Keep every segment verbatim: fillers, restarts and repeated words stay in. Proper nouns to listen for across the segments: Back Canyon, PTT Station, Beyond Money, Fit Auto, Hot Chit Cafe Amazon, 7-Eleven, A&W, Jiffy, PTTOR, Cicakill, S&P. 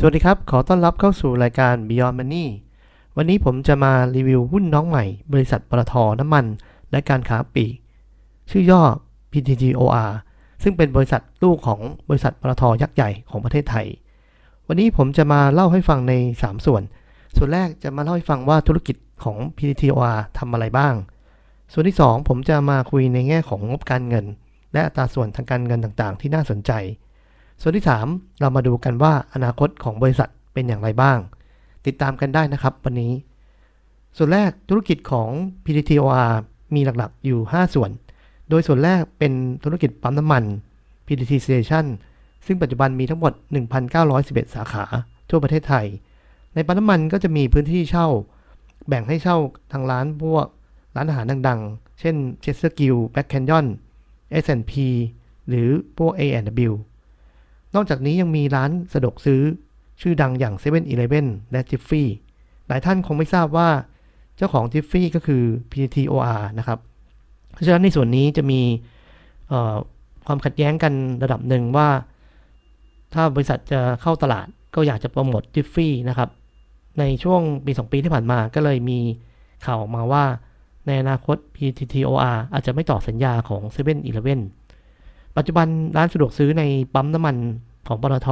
สวัสดีครับขอต้อนรับเข้าสู่รายการ Beyond Money วันนี้ผมจะมารีวิวหุ้นน้องใหม่บริษัทปตท.น้ำมันและการค้าปลีกชื่อย่อ พี ที ที โอ อาร์ ซึ่งเป็นบริษัทลูกของบริษัทปตท.ยักษ์ใหญ่ของประเทศไทยวันนี้ผมจะมาเล่าให้ฟังในสามส่วนส่วนแรกจะมาเล่าให้ฟังว่าธุรกิจของ พี ที ที โอ อาร์ ทำอะไรบ้างส่วนที่สองผมจะมาคุยในแง่ของงบการเงินและอัตราส่วนทางการเงินต่างๆที่น่าสนใจส่วนที่สามเรามาดูกันว่าอนาคตของบริษัทเป็นอย่างไรบ้างติดตามกันได้นะครับวันนี้ส่วนแรกธุรกิจของ พี ที ที โอ อาร์ มีหลักๆอยู่ห้าส่วนโดยส่วนแรกเป็นธุรกิจปั๊มน้ำมัน พี ที ที Station ซึ่งปัจจุบันมีทั้งหมด หนึ่งพันเก้าร้อยสิบเอ็ด สาขาทั่วประเทศไทยในปั๊มน้ำมันก็จะมีพื้นที่เช่าแบ่งให้เช่าทางร้านพวกร้านอาหารดังๆเช่น Cicakill Back Canyon เอส แอนด์ พี หรือพวก เอ แอนด์ ดับเบิลยูนอกจากนี้ยังมีร้านสะดวกซื้อชื่อดังอย่าง เซเว่น อีเลฟเว่น และ Jiffy หลายท่านคงไม่ทราบว่าเจ้าของ Jiffy ก็คือ พี ที ที โอ อาร์ นะครับเพราะฉะนั้นในส่วนนี้จะมีความขัดแย้งกันระดับหนึ่งว่าถ้าบริษัทจะเข้าตลาดก็อยากจะโปรโมท Jiffy นะครับในช่วงปีสองปีที่ผ่านมาก็เลยมีข่าวมาว่าในอนาคต พี ที ที โอ อาร์ อาจจะไม่ต่อสัญญาของ เซเว่น อีเลฟเว่นปัจจุบันร้านสะดวกซื้อในปั๊มน้ำมันของปตท.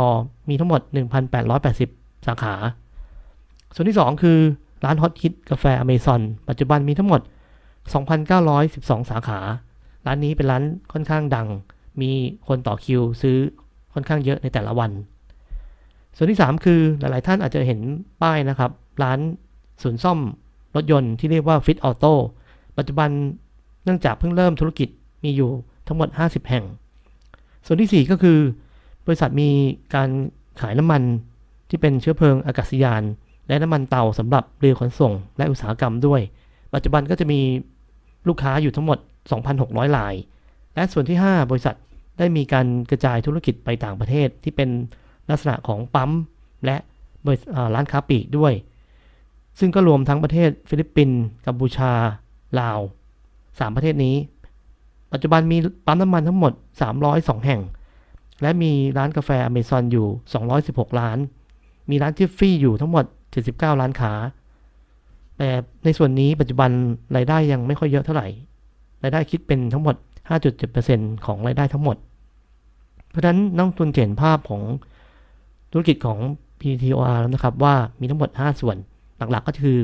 มีทั้งหมด หนึ่งพันแปดร้อยแปดสิบ สาขาส่วนที่สองคือร้าน Hot Chit Cafe Amazon ปัจจุบันมีทั้งหมด สองพันเก้าร้อยสิบสอง สาขาร้านนี้เป็นร้านค่อนข้างดังมีคนต่อคิวซื้อค่อนข้างเยอะในแต่ละวันส่วนที่สามคือหลายๆท่านอาจจะเห็นป้ายนะครับร้านศูนย์ซ่อมรถยนต์ที่เรียกว่า Fit Auto ปัจจุบันเนื่องจากเพิ่งเริ่มธุรกิจมีอยู่ทั้งหมดห้าสิบแห่งส่วนที่สี่ก็คือบริษัทมีการขายน้ำมันที่เป็นเชื้อเพลิงอากาศยานและน้ำมันเตาสำหรับเรือขนส่งและอุตสาหกรรมด้วยปัจจุบันก็จะมีลูกค้าอยู่ทั้งหมด สองพันหกร้อย รายและส่วนที่ห้าบริษัทได้มีการกระจายธุรกิจไปต่างประเทศที่เป็นลักษณะของปั๊มและร้านค้าปลีกด้วยซึ่งก็รวมทั้งประเทศฟิลิปปินส์กัมพูชาลาวสามประเทศนี้ปัจจุบันมีปั๊มน้ำมันทั้งหมดสามร้อยสองแห่งและมีร้านกาแฟ Amazon อยู่สองร้อยสิบหกร้านมีร้าน Jiffy อยู่ทั้งหมดเจ็ดสิบเก้าร้านค้าแต่ในส่วนนี้ปัจจุบันรายได้ยังไม่ค่อยเยอะเท่าไหร่รายได้คิดเป็นทั้งหมด ห้าจุดเจ็ดเปอร์เซ็นต์ ของรายได้ทั้งหมดเพราะฉะนั้นนักลงทุนเห็นภาพของธุรกิจของ พี ที ที โอ อาร์ แล้วนะครับว่ามีทั้งหมดห้าส่วนหลักๆก็คือ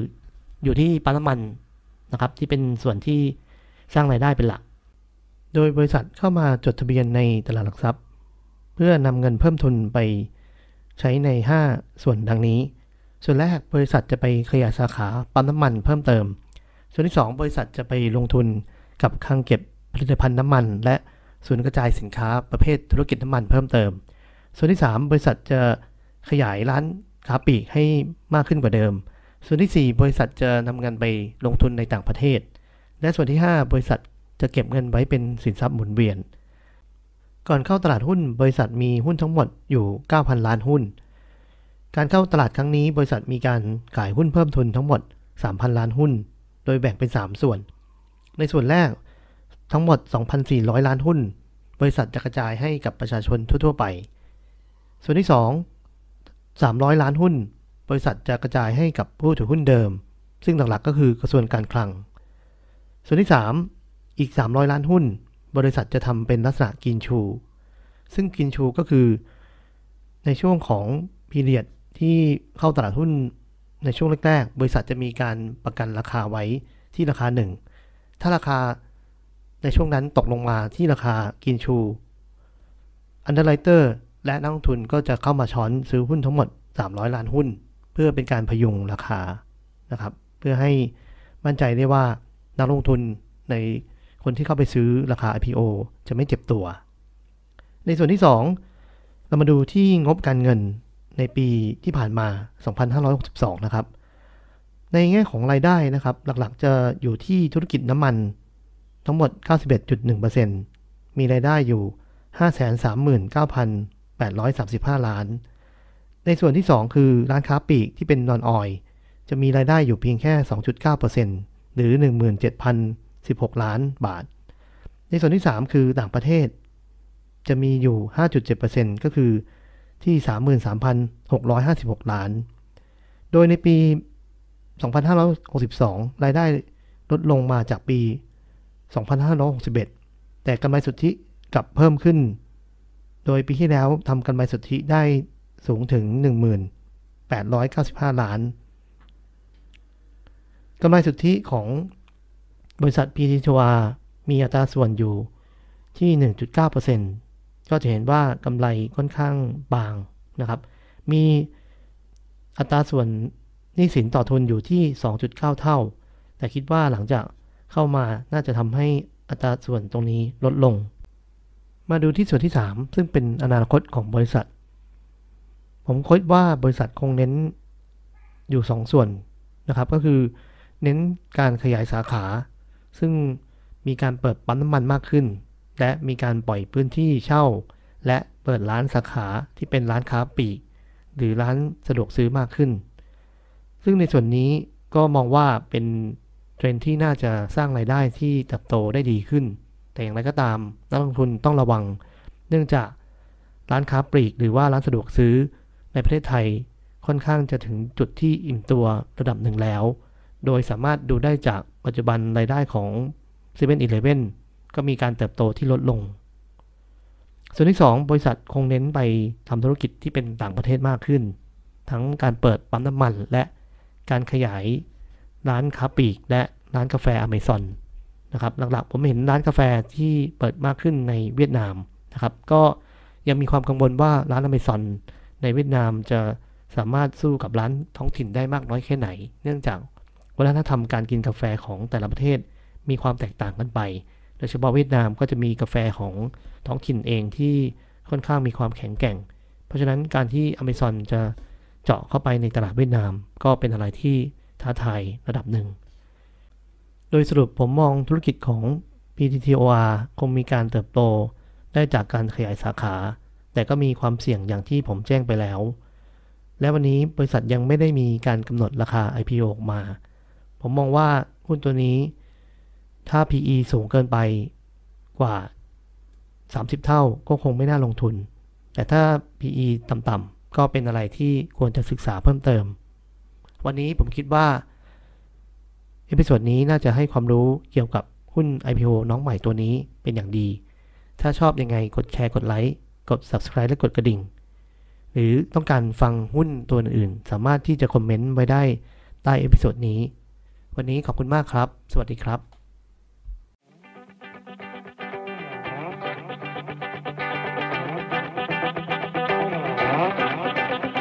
อยู่ที่ปั๊มน้ำมันนะครับที่เป็นส่วนที่สร้างรายได้เป็นหลักโดยบริษัทเข้ามาจดทะเบียนในตลาดหลักทรัพย์เพื่อนำเงินเพิ่มทุนไปใช้ในห้าส่วนดังนี้ส่วนแรกบริษัทจะไปขยายสาขาปั๊มน้ำมันเพิ่มเติมส่วนที่สองบริษัทจะไปลงทุนกับคลังเก็บผลิตภัณฑ์น้ำมันและศูนย์กระจายสินค้าประเภทธุรกิจน้ำมันเพิ่มเติมส่วนที่สามบริษัทจะขยายร้านค้าปลีกให้มากขึ้นกว่าเดิมส่วนที่สี่บริษัทจะนำเงินไปลงทุนในต่างประเทศและส่วนที่ห้าบริษัทจะเก็บเงินไว้เป็นสินทรัพย์หมุนเวียนก่อนเข้าตลาดหุ้นบริษัทมีหุ้นทั้งหมดอยู่ เก้าพัน ล้านหุ้นการเข้าตลาดครั้งนี้บริษัทมีการขายหุ้นเพิ่มทุนทั้งหมด สามพัน ล้านหุ้นโดยแบ่งเป็นสามส่วนในส่วนแรกทั้งหมด สองพันสี่ร้อย ล้านหุ้นบริษัทจะกระจายให้กับประชาชนทั่วๆไปส่วนที่สอง สามร้อย ล้านหุ้นบริษัทจะกระจายให้กับผู้ถือหุ้นเดิมซึ่งหลักๆก็คือกระทรวงการคลังส่วนที่สามอีกสามร้อยล้านหุ้นบริษัทจะทำเป็นลักษณะกินชูซึ่งกินชูก็คือในช่วงของพีเรียดที่เข้าตลาดหุ้นในช่วงแรกๆบริษัทจะมีการประกันราคาไว้ที่ราคาหนึ่งถ้าราคาในช่วงนั้นตกลงมาที่ราคากินชูอันเดอร์ไรเตอร์และนักลงทุนก็จะเข้ามาช้อนซื้อหุ้นทั้งหมดสามร้อยล้านหุ้นเพื่อเป็นการพยุงราคานะครับเพื่อให้มั่นใจได้ว่านักลงทุนในคนที่เข้าไปซื้อราคา ไอ พี โอ จะไม่เจ็บตัวในส่วนที่สองเรามาดูที่งบการเงินในปีที่ผ่านมาสองพันห้าร้อยหกสิบสองนะครับในแง่ของรายได้นะครับหลักๆจะอยู่ที่ธุรกิจน้ำมันทั้งหมด เก้าสิบเอ็ดจุดหนึ่งเปอร์เซ็นต์ มีรายได้อยู่ ห้าแสนสามหมื่นเก้าพันแปดร้อยสามสิบห้า ล้านในส่วนที่สองคือร้านค้าปลีกที่เป็นนอนออยจะมีรายได้อยู่เพียงแค่ สองจุดเก้าเปอร์เซ็นต์ หรือ หนึ่งหมื่นเจ็ดพันสิบหก ล้านบาทในส่วนที่สามคือต่างประเทศจะมีอยู่ ห้าจุดเจ็ดเปอร์เซ็นต์ ก็คือ ที่ สามหมื่นสามพันหกร้อยห้าสิบหก ล้านโดยในปีสองพันห้าร้อยหกสิบสองรายได้ลดลงมาจากปีสองพันห้าร้อยหกสิบเอ็ดแต่กำไรสุทธิกลับเพิ่มขึ้นโดยปีที่แล้วทำกำไรสุทธิได้สูงถึง หนึ่งหมื่นแปดพันเก้าร้อยเก้าสิบห้า ล้านกำไรสุทธิของบริษัท พี ที ที โอ อาร์ มีอัตราส่วนอยู่ที่ หนึ่งจุดเก้าเปอร์เซ็นต์ ก็จะเห็นว่ากำไรค่อนข้างบางนะครับมีอัตราส่วนหนี้สินต่อทุนอยู่ที่ สองจุดเก้า เท่าแต่คิดว่าหลังจากเข้ามาน่าจะทำให้อัตราส่วนตรงนี้ลดลงมาดูที่ส่วนที่สามซึ่งเป็นอนาคตของบริษัทผมคิดว่าบริษัทคงเน้นอยู่สองส่วนนะครับก็คือเน้นการขยายสาขาซึ่งมีการเปิดปั๊มน้ำมันมากขึ้นและมีการปล่อยพื้นที่เช่าและเปิดร้านสาขาที่เป็นร้านค้าปลีกหรือร้านสะดวกซื้อมากขึ้นซึ่งในส่วนนี้ก็มองว่าเป็นเทรนด์ที่น่าจะสร้างรายได้ที่เติบโตได้ดีขึ้นแต่อย่างไรก็ตามนักลงทุนต้องระวังเนื่องจากร้านค้าปลีกหรือว่าร้านสะดวกซื้อในประเทศไทยค่อนข้างจะถึงจุดที่อิ่มตัวระดับหนึ่งแล้วโดยสามารถดูได้จากปัจจุบันรายได้ของ เซเว่น-Eleven ก็มีการเติบโตที่ลดลงส่วนที่สองบริษัทคงเน้นไปทำธุรกิจที่เป็นต่างประเทศมากขึ้นทั้งการเปิดปั๊มน้ำมันและการขยายร้านค้าปลีกและร้านกาแฟ Amazon นะครับหลักๆผมเห็นร้านกาแฟที่เปิดมากขึ้นในเวียดนามนะครับก็ยังมีความกังวลว่าร้าน Amazon ในเวียดนามจะสามารถสู้กับร้านท้องถิ่นได้มากน้อยแค่ไหนเนื่องจากวัฒนธรรมการกินกาแฟของแต่ละประเทศมีความแตกต่างกันไปโดยเฉพาะเวียดนามก็จะมีกาแฟของท้องถิ่นเองที่ค่อนข้างมีความแข็งแกร่งเพราะฉะนั้นการที่ Amazon จะเจาะเข้าไปในตลาดเวียดนามก็เป็นอะไรที่ท้าทายระดับหนึ่งโดยสรุปผมมองธุรกิจของ พี ที ที โอ อาร์ คงมีการเติบโตได้จากการขยายสาขาแต่ก็มีความเสี่ยงอย่างที่ผมแจ้งไปแล้วและวันนี้บริษัทยังไม่ได้มีการกำหนดราคา ไอ พี โอ ออกมาผมมองว่าหุ้นตัวนี้ถ้า พี อี สูงเกินไปกว่าสามสิบเท่าก็คงไม่น่าลงทุนแต่ถ้า พี อี ต่ำๆก็เป็นอะไรที่ควรจะศึกษาเพิ่มเติมวันนี้ผมคิดว่าเอพิโซดนี้น่าจะให้ความรู้เกี่ยวกับหุ้น ไอ พี โอ น้องใหม่ตัวนี้เป็นอย่างดีถ้าชอบยังไงกดแชร์กดไลค์กด Subscribe และกดกระดิ่งหรือต้องการฟังหุ้นตัวอื่นๆสามารถที่จะคอมเมนต์ไว้ได้ใต้เอพิโซดนี้วันนี้ขอบคุณมากครับสวัสดีครับ